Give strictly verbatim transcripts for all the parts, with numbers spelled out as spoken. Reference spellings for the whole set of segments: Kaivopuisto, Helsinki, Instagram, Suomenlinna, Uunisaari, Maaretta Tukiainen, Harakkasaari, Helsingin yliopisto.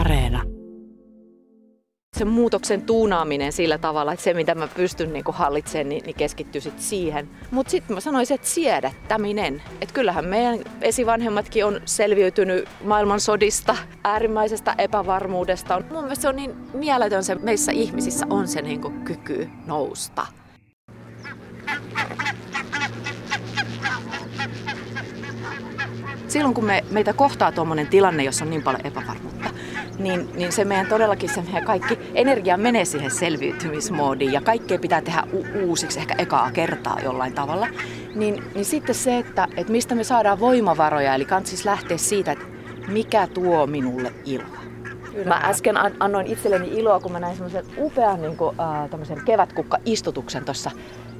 Areena. Se muutoksen tuunaaminen sillä tavalla, että se mitä mä pystyn niin kuin hallitsemaan, niin, niin keskittyy sit siihen. Mutta sitten mä sanoisin, että siedättäminen. Et kyllähän meidän esivanhemmatkin on selviytynyt maailmansodista, äärimmäisestä epävarmuudesta. Mun mielestä se on niin mieletön se, meissä ihmisissä on se niin kuin kyky nousta. Silloin kun me, meitä kohtaa tuommoinen tilanne, jossa on niin paljon epävarmuutta, niin, niin se meidän todellakin se meidän kaikki energia menee siihen selviytymismoodiin ja kaikkea pitää tehdä u- uusiksi ehkä ekaa kertaa jollain tavalla. Niin, niin sitten se, että, että mistä me saadaan voimavaroja, eli kannattaa siis lähteä siitä, että mikä tuo minulle iloa. Mä äsken annoin itselleni iloa, kun mä näin semmoisen upean niin kuin, äh, tämmöisen kevätkukkaistutuksen tuossa.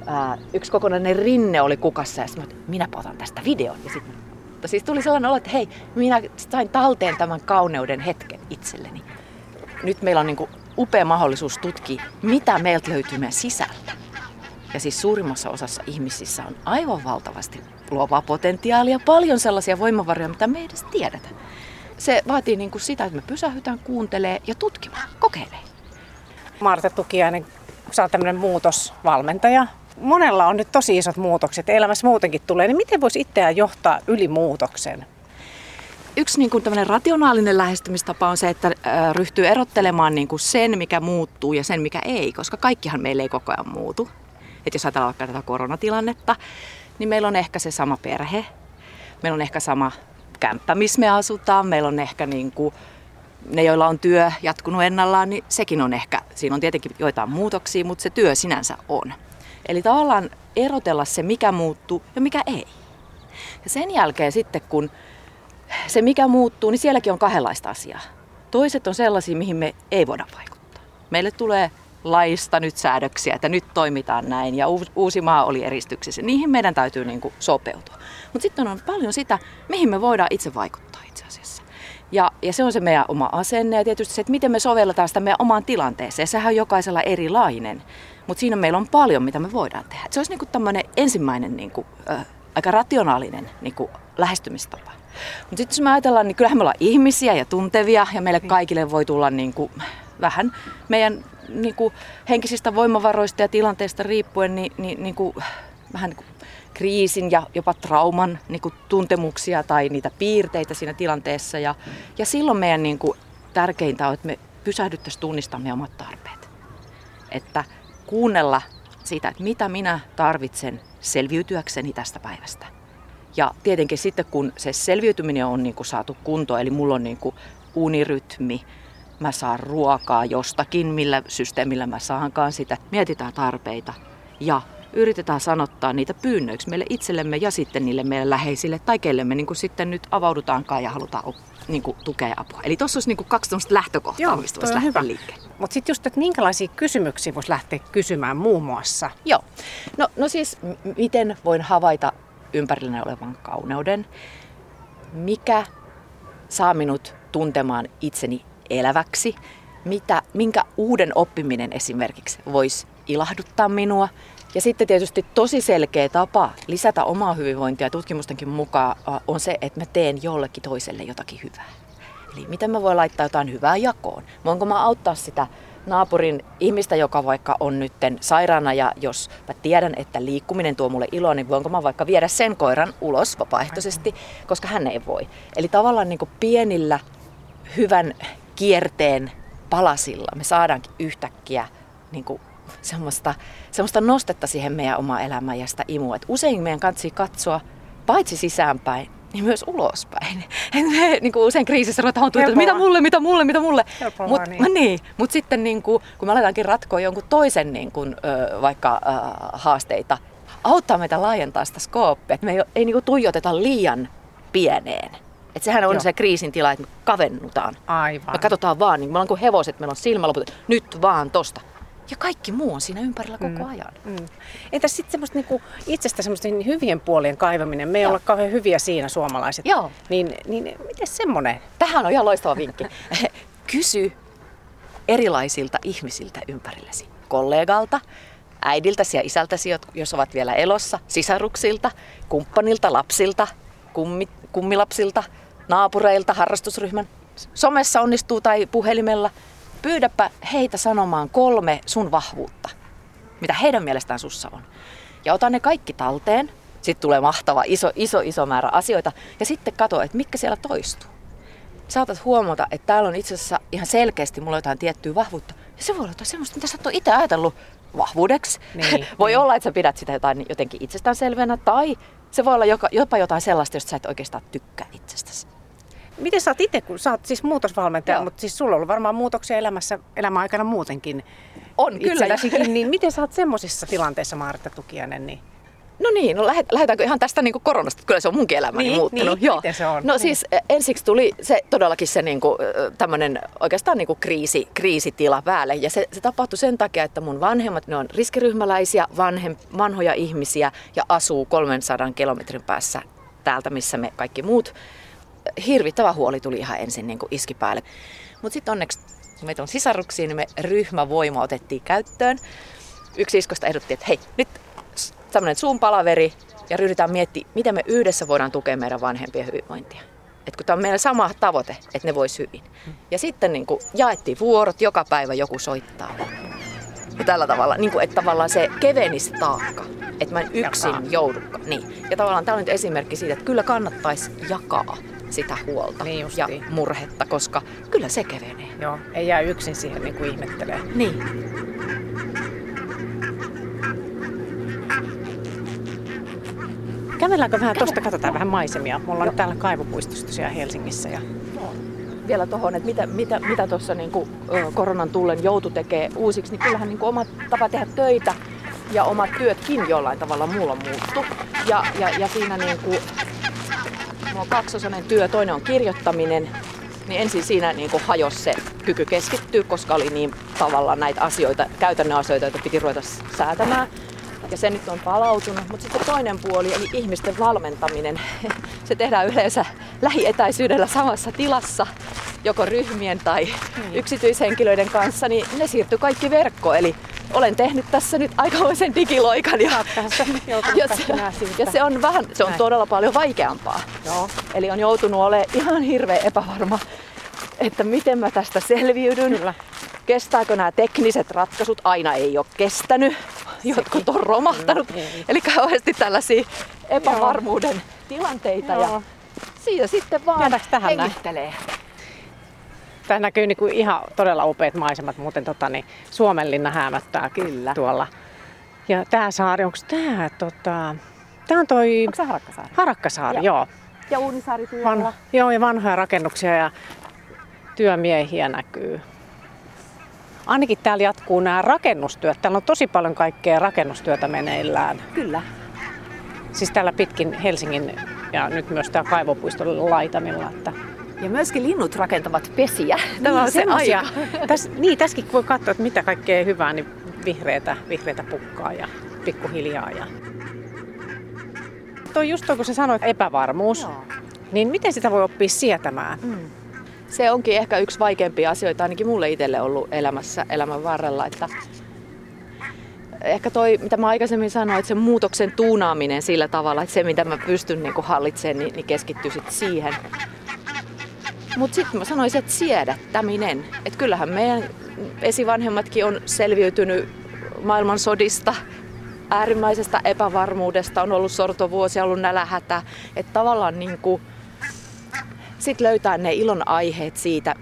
Äh, yksi kokonainen rinne oli kukassa ja sitten minä otan tästä videon ja sitten Siis tuli sellainen olo, että hei, minä sain talteen tämän kauneuden hetken itselleni. Nyt meillä on niin kuin upea mahdollisuus tutkia, mitä meiltä löytyy meidän sisältä. Ja siis suurimmassa osassa ihmisissä on aivan valtavasti luovaa potentiaalia, paljon sellaisia voimavaroja, mitä me ei edes tiedetä. Se vaatii niin kuin sitä, että me pysähdytään kuuntelemaan ja tutkimaan, kokeilemaan. Maaretta Tukiainen, sä oot tämmöinen muutosvalmentaja. Monella on nyt tosi isot muutokset, elämässä muutenkin tulee, niin miten voisi itseään johtaa yli muutoksen? Yksi niin kuin tämmöinen rationaalinen lähestymistapa on se, että ryhtyy erottelemaan niin kuin sen, mikä muuttuu ja sen, mikä ei, koska kaikkihan meillä ei koko ajan muutu. Et jos ajatellaan vaikka tätä koronatilannetta, niin meillä on ehkä se sama perhe, meillä on ehkä sama kämppä, missä me asutaan, meillä on ehkä niin kuin ne, joilla on työ jatkunut ennallaan, niin sekin on ehkä, siinä on tietenkin joitain muutoksia, mutta se työ sinänsä on. Eli tavallaan erotella se, mikä muuttuu ja mikä ei. Ja sen jälkeen sitten, kun se mikä muuttuu, niin sielläkin on kahdenlaista asiaa. Toiset on sellaisia, mihin me ei voida vaikuttaa. Meille tulee laista nyt säädöksiä, että nyt toimitaan näin ja uusi maa oli eristyksessä. Niihin meidän täytyy niin kuin sopeutua. Mutta sitten on paljon sitä, mihin me voidaan itse vaikuttaa itse asiassa. Ja, ja se on se meidän oma asenne ja tietysti se, että miten me sovelletaan sitä meidän omaan tilanteeseen. Sehän on jokaisella erilainen. Mutta siinä meillä on paljon, mitä me voidaan tehdä. Se olisi niinku tämmöinen ensimmäinen niinku, äh, aika rationaalinen niinku, lähestymistapa. Mutta sitten jos me ajatellaan, niin kyllähän me ollaan ihmisiä ja tuntevia, ja meille kaikille voi tulla niinku, vähän meidän niinku, henkisistä voimavaroista ja tilanteista riippuen niin, niin, niinku, vähän niinku, kriisin ja jopa trauman niinku, tuntemuksia tai niitä piirteitä siinä tilanteessa. Ja, ja silloin meidän niinku, tärkeintä on, että me pysähdyttäisiin tunnistamaan omat tarpeet. Että kuunnella sitä, että mitä minä tarvitsen selviytyäkseni tästä päivästä. Ja tietenkin sitten, kun se selviytyminen on niin kuin saatu kuntoon, eli mulla on niin kuin unirytmi, mä saan ruokaa jostakin, millä systeemillä mä saankaan sitä. Mietitään tarpeita ja yritetään sanottaa niitä pyynnöiksi meille itsellemme ja sitten niille meidän läheisille tai kelle me niin kuin sitten nyt avaudutaankaan ja halutaan oppia. Niin kuin tukea ja apua. Eli tuossa olisi niin kuin kaksi tuommoista lähtökohtaa, mistä voisi lähteä liikkeelle. Mutta sitten just, että minkälaisia kysymyksiä voisi lähteä kysymään muun muassa? Joo. No, no siis, m- miten voin havaita ympärillä olevan kauneuden? Mikä saa minut tuntemaan itseni eläväksi? Mitä, minkä uuden oppiminen esimerkiksi voisi ilahduttaa minua? Ja sitten tietysti tosi selkeä tapa lisätä omaa hyvinvointia tutkimustenkin mukaan on se, että mä teen jollekin toiselle jotakin hyvää. Eli miten mä voin laittaa jotain hyvää jakoon? Voinko mä auttaa sitä naapurin ihmistä, joka vaikka on nyt sairaana ja jos mä tiedän, että liikkuminen tuo mulle iloa, niin voinko mä vaikka viedä sen koiran ulos vapaaehtoisesti, koska hän ei voi. Eli tavallaan niin kuin pienillä hyvän kierteen palasilla me saadaankin yhtäkkiä niin kuin Semmoista, semmoista nostetta siihen meidän omaan elämään ja sitä imua. Et usein meidän kannattaa katsoa paitsi sisäänpäin, niin myös ulospäin. Me, niin kuin usein kriisissä ruvetaan tuota, että mitä mulle, mitä mulle, mitä mulle. Mutta niin. niin. Mut sitten niin kuin, kun me aletaankin ratkoa jonkun toisen niin kuin, ö, vaikka ö, haasteita, auttaa meitä laajentaa sitä skooppia. Me ei, ei niin kuin tuijoteta liian pieneen. Et sehän on Joo. se kriisin tila, että me kavennutaan. Aivan. Me katsotaan vaan, niin me ollaan kuin hevoset, meillä on silmäloput, nyt vaan tosta. Ja kaikki muu on siinä ympärillä koko mm. ajan. Mm. Entäs sitten semmoista niinku itsestä semmoisten hyvien puolien kaivaminen? Me ei Joo. olla kauhean hyviä siinä suomalaiset. Joo. Niin, niin miten semmoinen? Tähän on ihan loistava vinkki. Kysy erilaisilta ihmisiltä ympärillesi. Kollegalta, äidiltäsi ja isältäsi, jos ovat vielä elossa, sisaruksilta, kumppanilta, lapsilta, kummi, kummilapsilta, naapureilta, harrastusryhmän. somessa onnistuu tai puhelimella, pyydäpä heitä sanomaan kolme sun vahvuutta, mitä heidän mielestään sussa on. Ja ota ne kaikki talteen, sitten tulee mahtava iso, iso, iso määrä asioita ja sitten katso, että mitkä siellä toistuu. Saatat huomata, että täällä on itse asiassa ihan selkeästi mulla jotain tiettyä vahvuutta. Ja se voi olla jotain semmoista, mitä sä et ole itse ajatellut vahvuudeksi. Niin, voi niin. olla, että sä pidät sitä jotain jotenkin itsestäänselvänä tai se voi olla jopa jotain sellaista, josta sä et oikeastaan tykkää itsestäsi. Miten sä oot itse, kun sä oot siis muutosvalmentaja, Joo. mutta siis sulla on ollut varmaan muutoksia elämässä elämän aikana muutenkin. On, kyllä. Niin miten sä oot semmoisissa tilanteissa, Maaretta Tukiainen, niin... No niin, no lähdetäänkö ihan tästä niin kuin koronasta, kyllä se on munkin elämäni niin, muuttunut. Niin, joo. Miten se on? No niin. Siis ensiksi tuli se todellakin se niin kuin, tämmönen oikeastaan niin kuin kriisi, kriisitila päälle ja se, se tapahtui sen takia, että mun vanhemmat, ne on riskiryhmäläisiä, vanhem, vanhoja ihmisiä ja asuu kolmensadan kilometrin päässä täältä, missä me kaikki muut. Hirvittävä huoli tuli ihan ensin niin kuin iski päälle, mutta sitten onneksi kun meitä on sisaruksia, niin me ryhmävoima otettiin käyttöön. Yksi iskosta ehdotti, että hei, nyt tämmöinen Zoom-palaveri ja ryhdytään miettimään, miten me yhdessä voidaan tukea meidän vanhempien hyvinvointia. Että kun tämä on meillä sama tavoite, että ne vois hyvin. Ja sitten niin kuin jaettiin vuorot, joka päivä joku soittaa. Ja tällä tavalla, niin kuin, että tavallaan se kevenisi taakka, että mä en yksin joudukaan. Niin. Ja tavallaan tämä on nyt esimerkki siitä, että kyllä kannattaisi jakaa sitä huolta niin ja murhetta, koska kyllä se kevenee. Joo, ei jää yksin siihen niin kuin ihmettelee. Niin. Kävelläänkö vähän tuosta, katsotaan vähän maisemia. Me ollaan täällä Kaivopuistossa tosiaan Helsingissä. Ja... Vielä tuohon, että mitä, mitä, mitä tuossa niinku koronan tullen joutu tekee uusiksi, niin kyllähän niinku oma tapa tehdä töitä ja omat työtkin jollain tavalla mulla muuttu. Ja, ja, ja siinä niinku, on kaksosainen työ, toinen on kirjoittaminen, niin ensin siinä niinku hajosi se kyky keskittyä, koska oli niin tavallaan näitä asioita, käytännön asioita, joita piti ruveta säätämään. Ja se nyt on palautunut, mutta sitten toinen puoli, eli ihmisten valmentaminen, se tehdään yleensä lähietäisyydellä samassa tilassa, joko ryhmien tai yksityishenkilöiden kanssa, niin ne siirtyy kaikki verkkoon. Eli olen tehnyt tässä nyt aikamoisen digiloikan ja, ja, se, ja se on vähän, se on todella paljon vaikeampaa. Joo. Eli on joutunut olemaan ihan hirveän epävarma, että miten mä tästä selviydyn. Kyllä. Kestääkö nämä tekniset ratkaisut? Aina ei ole kestänyt. Jotkut on romahtanut. No, eli kauheasti tällaisia epävarmuuden Joo. tilanteita. Joo. Ja siitä sitten vaan hengittelee. Tämä näkyy niin kuin ihan todella upeat maisemat. Muuten tota, niin Suomenlinna häämättää kyllä tuolla. Ja tämä saari, onko tämä? Tota, tämä on toi... Onko se Harakkasaari? Harakkasaari, joo. joo. Ja Uunisaari Van, Joo, ja vanhoja rakennuksia ja työmiehiä näkyy. Ainakin täällä jatkuu nämä rakennustyöt. Täällä on tosi paljon kaikkea rakennustyötä meneillään. Kyllä. Siis täällä pitkin Helsingin ja nyt myös tää Kaivopuiston laitamilla. Että... Ja myöskin linnut rakentavat pesiä. Tämä on se asia. Täs, niin, tässäkin voi katsoa, että mitä kaikkea hyvää, niin vihreätä, vihreätä pukkaa ja pikkuhiljaa. Ja... Tuo just toi, kun sä sanoit epävarmuus, Joo. niin miten sitä voi oppia sietämään? Mm. Se onkin ehkä yksi vaikeimpia asioita, ainakin mulle itselle ollut elämässä, elämän varrella. Että ehkä toi, mitä mä aikaisemmin sanoin, että se muutoksen tuunaaminen sillä tavalla, että se mitä mä pystyn niin kuin hallitsemaan, niin, niin keskittyy sitten siihen. Mutta sitten mä sanoisin, että siedättäminen. Että kyllähän meidän esivanhemmatkin on selviytynyt maailman sodista, äärimmäisestä epävarmuudesta, on ollut sortovuosia, ollut nälähätä. Että tavallaan niin kuin sitten löytää ne ilon aiheet siitä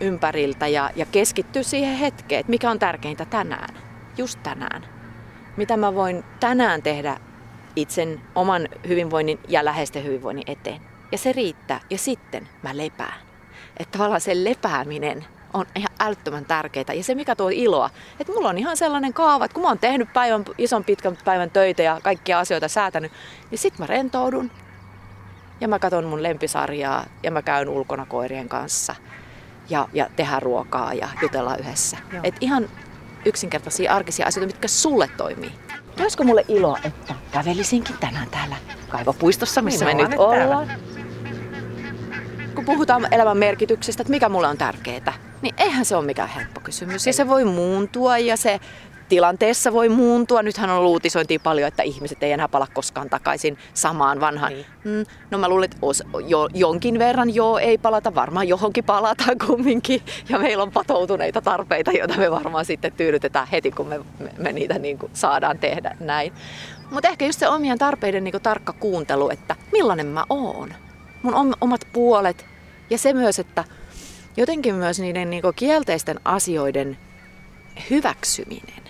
ympäriltä ja, ja keskittyy siihen hetkeen, että mikä on tärkeintä tänään, just tänään. Mitä mä voin tänään tehdä itsen oman hyvinvoinnin ja läheisten hyvinvoinnin eteen. Ja se riittää. Ja sitten mä lepään. Että tavallaan se lepääminen on ihan älyttömän tärkeää. Ja se mikä tuo iloa, että mulla on ihan sellainen kaava, että kun mä oon tehnyt päivän, ison pitkän päivän töitä ja kaikkia asioita säätänyt, niin sit mä rentoudun. Ja mä katson mun lempisarjaa ja mä käyn ulkona koirien kanssa ja, ja tehdään ruokaa ja jutellaan yhdessä. Joo. Et ihan yksinkertaisia arkisia asioita, mitkä sulle toimii. Olisiko mulle ilo, että kävelisinkin tänään täällä Kaivopuistossa, missä niin me nyt ollaan? Täällä. Kun puhutaan elämän merkityksestä, että mikä mulle on tärkeetä, niin eihän se ole mikään helppo kysymys. Ja se voi muuntua ja se tilanteessa voi muuntua. Nythän on ollut uutisointia paljon, että ihmiset ei enää pala koskaan takaisin samaan vanhaan. Niin. Mm, no mä luulen, että os, jo, jonkin verran joo ei palata, varmaan johonkin palataan kumminkin. Ja meillä on patoutuneita tarpeita, joita me varmaan sitten tyydytetään heti, kun me, me, me niitä niin kuin saadaan tehdä näin. Mutta ehkä just se omien tarpeiden niin kuin tarkka kuuntelu, että millainen mä oon. Mun omat puolet ja se myös, että jotenkin myös niiden niin kuin kielteisten asioiden hyväksyminen.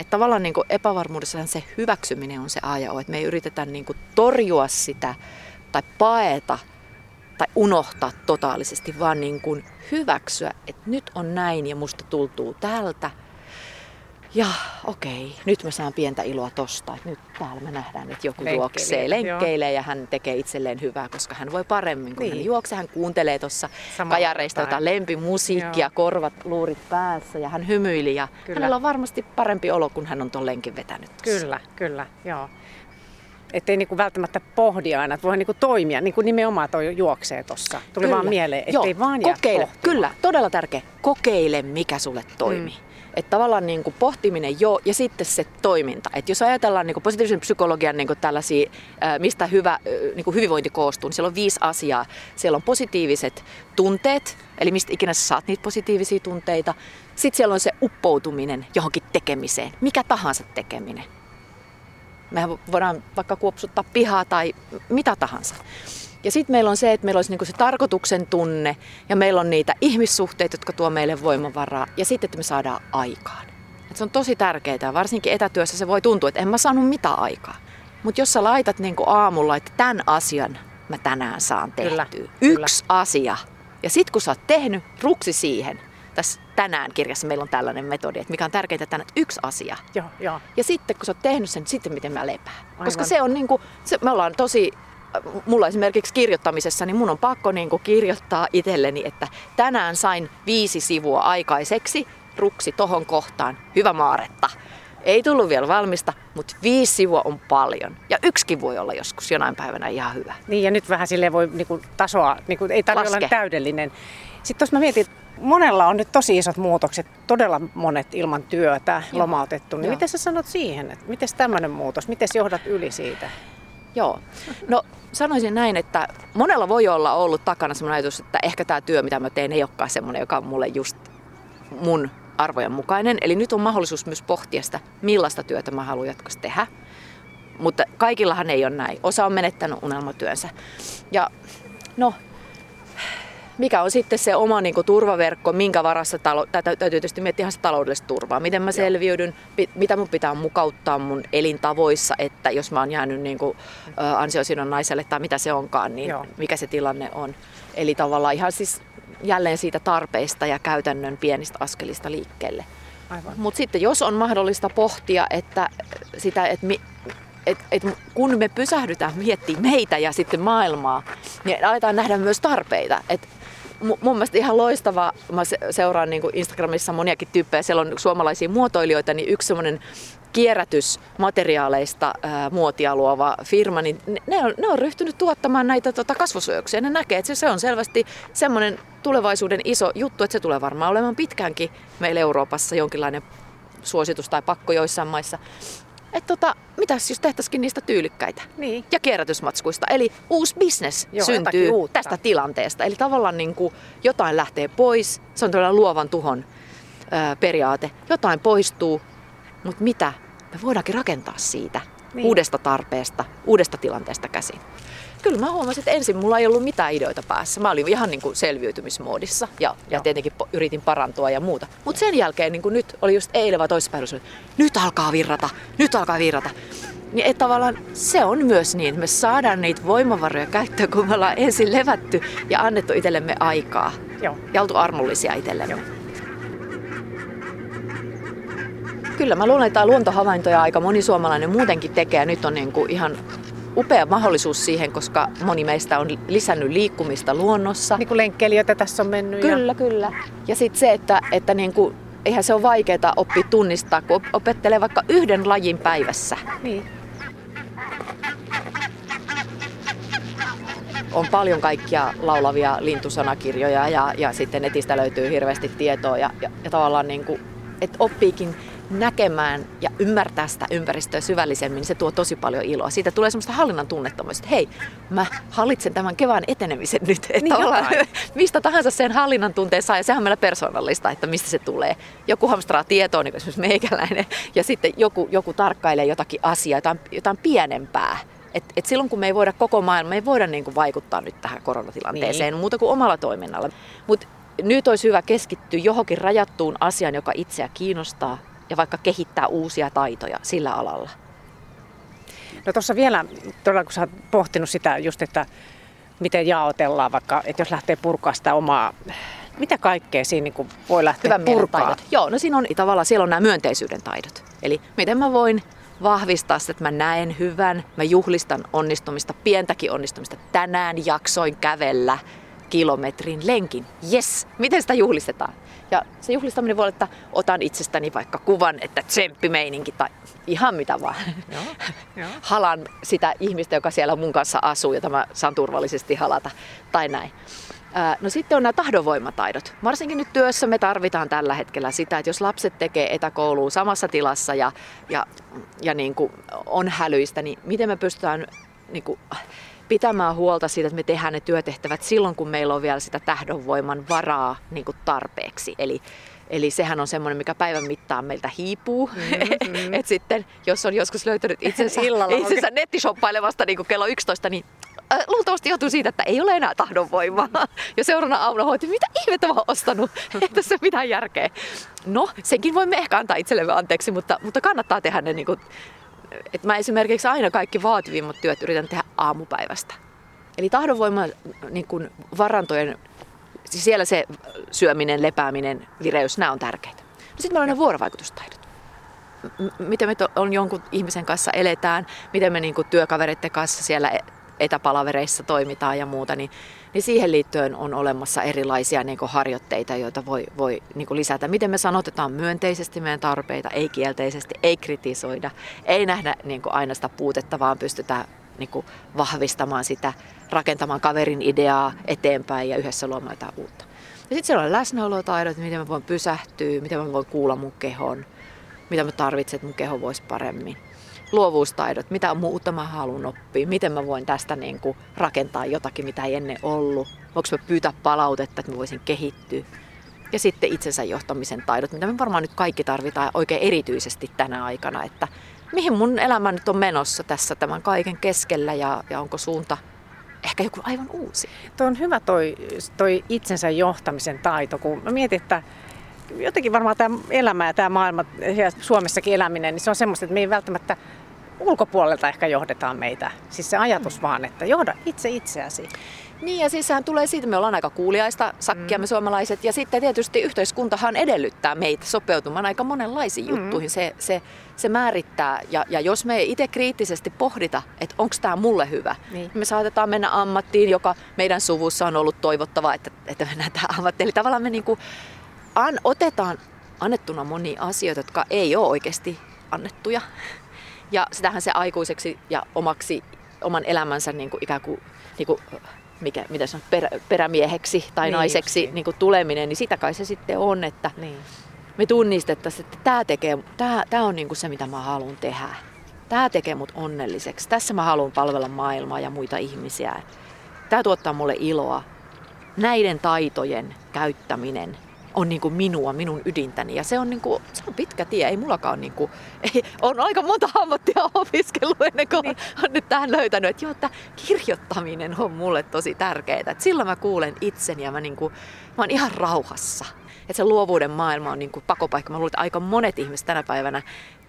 Että tavallaan niin kuin epävarmuudessahan se hyväksyminen on se A ja O, että me ei yritetä niin kuin torjua sitä tai paeta tai unohtaa totaalisesti, vaan niin kuin hyväksyä, että nyt on näin ja musta tuntuu tältä. Ja okei, nyt mä saan pientä iloa tosta, että nyt täällä me nähdään, että joku Lenkkeli, juoksee, lenkkeilee joo. Ja hän tekee itselleen hyvää, koska hän voi paremmin, kun niin. Hän juoksee. Hän kuuntelee tuossa kajareista jotain lempimusiikkia, joo. Korvat, luurit päässä ja hän hymyili ja kyllä. Hänellä on varmasti parempi olo, kun hän on tuon lenkin vetänyt. Tossa. Kyllä, kyllä, joo. Että ei niinku välttämättä pohdi aina, että voi niinku toimia, niin kuin nimenomaan toi juoksee tuossa. Tuli kyllä. Vaan mieleen, ettei joo. Vaan jää kokeile. Pohtimaan. Kyllä, todella tärkeä. Kokeile, mikä sulle toimii. Mm. Että tavallaan niin kuin pohtiminen joo ja sitten se toiminta. Että jos ajatellaan niin kuin positiivisen psykologian niin kuin tällaisia, mistä hyvä, niin kuin hyvinvointi koostuu, niin siellä on viisi asiaa. Siellä on positiiviset tunteet, eli mistä ikinä sä saat niitä positiivisia tunteita. Sitten siellä on se uppoutuminen johonkin tekemiseen, mikä tahansa tekeminen. Mehän voidaan vaikka kuopsuttaa pihaa tai mitä tahansa. Ja sitten meillä on se, että meillä olisi niinku se tarkoituksen tunne ja meillä on niitä ihmissuhteita, jotka tuo meille voimavaraa ja sitten, että me saadaan aikaan. Et se on tosi tärkeää, varsinkin etätyössä se voi tuntua, että en mä saanut mitään aikaa. Mutta jos sä laitat niinku aamulla, että tämän asian mä tänään saan tehtyä. Kyllä, yksi kyllä. Asia. Ja sitten kun sä oot tehnyt, ruksi siihen. Tässä tänään kirjassa meillä on tällainen metodi, että mikä on tärkeää tänään, että yksi asia. Joo, joo. Ja sitten kun sä oot tehnyt sen, sitten miten mä lepään. Aivan. Koska se on niinku, se, me ollaan tosi... Mulla esimerkiksi kirjoittamisessa, niin mun on pakko niin kuin kirjoittaa itselleni, että tänään sain viisi sivua aikaiseksi, ruksi tohon kohtaan, hyvä Maaretta. Ei tullut vielä valmista, mutta viisi sivua on paljon. Ja yksikin voi olla joskus jonain päivänä ihan hyvä. Niin ja nyt vähän silleen voi niin kuin, tasoa, niin kuin, ei tarvitse olla täydellinen. Sitten jos mä mietin, monella on nyt tosi isot muutokset, todella monet ilman työtä, joo. Lomautettu. Niin miten sä sanot siihen, että miten tämmöinen muutos, miten johdat yli siitä? Joo. No sanoisin näin, että monella voi olla ollut takana semmoinen ajatus, että ehkä tämä työ, mitä mä teen, ei olekaan semmoinen, joka on mulle just mun arvojen mukainen. Eli nyt on mahdollisuus myös pohtia sitä, millaista työtä mä haluan jatkossa tehdä. Mutta kaikillahan ei ole näin. Osa on menettänyt unelmatyönsä. Ja no, mikä on sitten se oma niin kuin, turvaverkko, minkä varassa, talo, täytyy tietysti miettiä ihan sitä taloudellista turvaa. Miten mä selviydyn, pit, mitä mun pitää mukauttaa mun elintavoissa, että jos mä oon jäänyt niin kuin, ä, ansiosidonnaiselle tai mitä se onkaan, niin joo. Mikä se tilanne on. Eli tavallaan ihan siis jälleen siitä tarpeista ja käytännön pienistä askelista liikkeelle. Mutta sitten jos on mahdollista pohtia, että sitä, että... Mi, Et, et kun me pysähdytään miettimään meitä ja sitten maailmaa, niin aletaan nähdä myös tarpeita. Et mun mielestä ihan loistavaa, mä seuraan niin kuin Instagramissa moniakin tyyppejä, siellä on suomalaisia muotoilijoita, niin yksi semmoinen kierrätysmateriaaleista ää, muotia luova firma, niin ne on, ne on ryhtynyt tuottamaan näitä tota, kasvosuojauksia. Ne näkee, että se on selvästi semmoinen tulevaisuuden iso juttu, että se tulee varmaan olemaan pitkäänkin meillä Euroopassa jonkinlainen suositus tai pakko joissain maissa. Että tota, mitäs jos tehtäisikin niistä tyylikkäitä niin. Ja kierrätysmatskuista. Eli uusi bisnes joo, syntyy tästä tilanteesta. Eli tavallaan niin kuin jotain lähtee pois, se on tällainen luovan tuhon ö, periaate. Jotain poistuu, mutta mitä? Me voidaankin rakentaa siitä niin. Uudesta tarpeesta, uudesta tilanteesta käsin. Kyllä mä huomasin, että ensin mulla ei ollut mitään ideoita päässä. Mä olin ihan niin kuin selviytymismoodissa ja, ja tietenkin po- yritin parantua ja muuta. Mutta sen jälkeen niin kuin nyt oli just eilen vai toissapäivällä, että nyt alkaa virrata, nyt alkaa virrata. Niin että tavallaan se on myös niin, että me saadaan niitä voimavaroja käyttöön, kun me ollaan ensin levätty ja annettu itsellemme aikaa. Joo. Ja oltu armollisia itsellemme. Joo. Kyllä mä luulen, että luontohavaintoja aika moni suomalainen muutenkin tekee. Nyt on niin kuin ihan... upea mahdollisuus siihen, koska moni meistä on lisännyt liikkumista luonnossa. Niin kuin lenkkeilijöitä tässä on mennyt. Kyllä, ja... kyllä. Ja sitten se, että, että niin kuin, eihän se ole vaikeaa oppia tunnistaa, kun opettelee vaikka yhden lajin päivässä. Niin. On paljon kaikkia laulavia lintusanakirjoja ja, ja sitten netistä löytyy hirveästi tietoa ja, ja, ja tavallaan niin kuin, että oppiikin näkemään ja ymmärtää sitä ympäristöä syvällisemmin, niin se tuo tosi paljon iloa. Siitä tulee semmoista hallinnan tunnetta myös, että hei, mä hallitsen tämän kevään etenemisen nyt. Että niin ollaan, mistä tahansa sen hallinnan tunteen saa, ja sehän on meillä persoonallista, että mistä se tulee. Joku hamstraa tietoa, niin kuin esimerkiksi meikäläinen, ja sitten joku, joku tarkkailee jotakin asiaa, jotain, jotain pienempää. Et, et silloin kun me ei voida koko maailma, me ei voida niinku vaikuttaa nyt tähän koronatilanteeseen niin. Muuta kuin omalla toiminnalla. Mut nyt olisi hyvä keskittyä johonkin rajattuun asiaan, joka itseä kiinnostaa, ja vaikka kehittää uusia taitoja sillä alalla. No tuossa vielä, todella kun sä oot pohtinut sitä just, että miten jaotellaan vaikka, että jos lähtee purkaa sitä omaa, mitä kaikkea siinä niin kuin voi lähteä purkaa? Joo, no siinä on tavallaan, siellä on nämä myönteisyyden taidot. Eli miten mä voin vahvistaa sitä, että mä näen hyvän, mä juhlistan onnistumista, pientäkin onnistumista. Tänään jaksoin kävellä kilometrin lenkin. Jes! Miten sitä juhlistetaan? Ja se juhlistaminen voi olla, että otan itsestäni vaikka kuvan, että tsemppimeininki tai ihan mitä vaan. Joo, jo. Halan sitä ihmistä, joka siellä mun kanssa asuu, jota mä saan turvallisesti halata tai näin. No sitten on nämä tahdonvoimataidot. Varsinkin nyt työssä me tarvitaan tällä hetkellä sitä, että jos lapset tekee etäkouluun samassa tilassa ja, ja, ja niin kuin on hälyistä, niin miten me pystytään niin kuin pitämään huolta siitä, että me tehdään ne työtehtävät silloin, kun meillä on vielä sitä tahdonvoiman varaa niin kuin tarpeeksi. Eli, eli sehän on semmoinen, mikä päivän mittaan meiltä hiipuu. Mm-hmm. Et sitten, jos on joskus löytänyt itsensä, itsensä nettishoppailemasta niin kuin kello yksitoista, niin luultavasti johtuu siitä, että ei ole enää tahdonvoimaa. Ja seuraavana aamuna hoiti, mitä ihmettä mä oon ostanut, ei tässä ole mitään järkeä. No, senkin voimme ehkä antaa itsellemme anteeksi, mutta, mutta kannattaa tehdä ne. Niin kuin, et mä esimerkiksi aina kaikki vaativimmat työt yritän tehdä aamupäivästä. Eli tahdonvoiman niin kuin varantojen, siellä se syöminen, lepääminen, vireys, nämä on tärkeitä. No sitten meillä on ne vuorovaikutustaidot. M- miten me to- on jonkun ihmisen kanssa eletään, miten me niin kuin työkavereiden kanssa siellä etäpalavereissa toimitaan ja muuta, niin, niin siihen liittyen on olemassa erilaisia niin kuin harjoitteita, joita voi, voi niin kuin lisätä. Miten me sanotetaan myönteisesti meidän tarpeita, ei kielteisesti, ei kritisoida, ei nähdä niin kuin aina sitä puutetta, vaan pystytään niin kuin vahvistamaan sitä, rakentamaan kaverin ideaa eteenpäin ja yhdessä luomaan jotain uutta. Ja sitten siellä on läsnäolotaidot, miten mä voin pysähtyä, miten mä voin kuulla mun kehon, mitä mä tarvitsen, että mun keho voisi paremmin. Luovuustaidot, mitä muuta mä haluan oppia, miten mä voin tästä niin kuin rakentaa jotakin, mitä ei ennen ollut. Voinko mä pyytää palautetta, että mä voisin kehittyä. Ja sitten itsensä johtamisen taidot, mitä me varmaan nyt kaikki tarvitaan oikein erityisesti tänä aikana, että mihin mun elämä nyt on menossa tässä tämän kaiken keskellä ja, ja onko suunta ehkä joku aivan uusi. Tuo on hyvä toi, toi itsensä johtamisen taito, kun mä mietin, että jotenkin varmaan tämä elämä ja tämä maailma ja Suomessakin eläminen, niin se on semmoista, että me ei välttämättä ulkopuolelta ehkä johdetaan meitä. Siis se ajatus vaan, että johda itse itseäsi. Niin ja siis sehän tulee siitä, me ollaan aika kuuliaista sakkia me suomalaiset ja sitten tietysti yhteiskuntahan edellyttää meitä sopeutumaan aika monenlaisiin mm-hmm. juttuihin. Se, se, se määrittää ja, ja jos me ei itse kriittisesti pohdita, että onko tämä mulle hyvä, niin. Me saatetaan mennä ammattiin, joka meidän suvussa on ollut toivottavaa, että, että mennään tähän ammattiin. Eli tavallaan me niinku An, otetaan annettuna monia asioita, jotka ei ole oikeasti annettuja. Ja sitähän se aikuiseksi ja omaksi, oman elämänsä niin kuin ikään kuin, niin kuin mikä, mitä se on, perä, perämieheksi tai niin naiseksi niin kuin tuleminen, niin sitä kai se sitten on, että niin. Me tunnistettaisiin, että tämä, tekee, tämä, tämä on niin kuin se, mitä mä haluan tehdä. Tämä tekee mut onnelliseksi. Tässä mä haluan palvella maailmaa ja muita ihmisiä. Tämä tuottaa mulle iloa. Näiden taitojen käyttäminen on niin kuin minua, minun ydintäni. Ja se on, niin kuin, se on pitkä tie. Ei mullakaan niin kuin, ei, on aika monta ammattia opiskellut ennen kuin niin. on nyt tähän löytänyt. Että joo, että kirjoittaminen on mulle tosi tärkeää. Et silloin mä kuulen itseni ja mä, niin kuin, mä oon ihan rauhassa. Et se luovuuden maailma on niin kuin pakopaikka. Mä luulen, että aika monet ihmiset tänä päivänä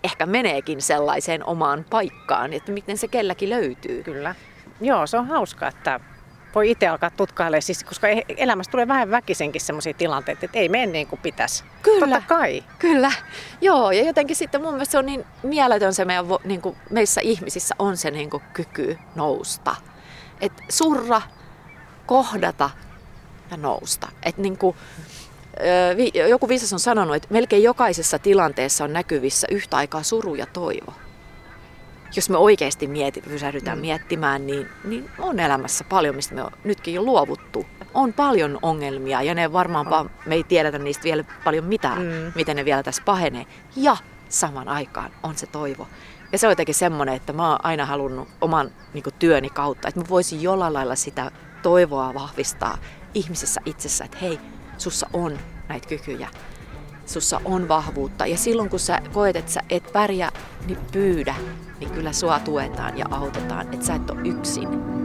ehkä meneekin sellaiseen omaan paikkaan, että miten se kelläkin löytyy. Kyllä. Joo, se on hauska, että voi itse alkaa tutkailemaan, siis, koska elämässä tulee vähän väkisenkin sellaisia tilanteita, että ei mene niin kuin pitäisi. Kyllä. Totta kai. Kyllä. Joo, ja jotenkin sitten mun mielestä se on niin mieletön se meidän, niin kuin meissä ihmisissä on se niin kuin kyky nousta. Et surra, kohdata ja nousta. Et niin kuin, joku viisas on sanonut, että melkein jokaisessa tilanteessa on näkyvissä yhtä aikaa suru ja toivo. Jos me oikeasti mieti, pysähdytään mm. miettimään, niin, niin on elämässä paljon, mistä me on nytkin jo luovuttu. On paljon ongelmia ja ne varmaan, me ei tiedetä niistä vielä paljon mitään, mm. miten ne vielä tässä pahenee. Ja samaan aikaan on se toivo. Ja se on jotenkin semmoinen, että mä oon aina halunnut oman niin kuin, työni kautta, että mä voisin jollain lailla sitä toivoa vahvistaa ihmisissä itsessä, että hei, sussa on näitä kykyjä, sussa on vahvuutta. Ja silloin kun sä koet, että sä et pärjää, niin pyydä, niin kyllä sua tuetaan ja autetaan, että sä et ole yksin.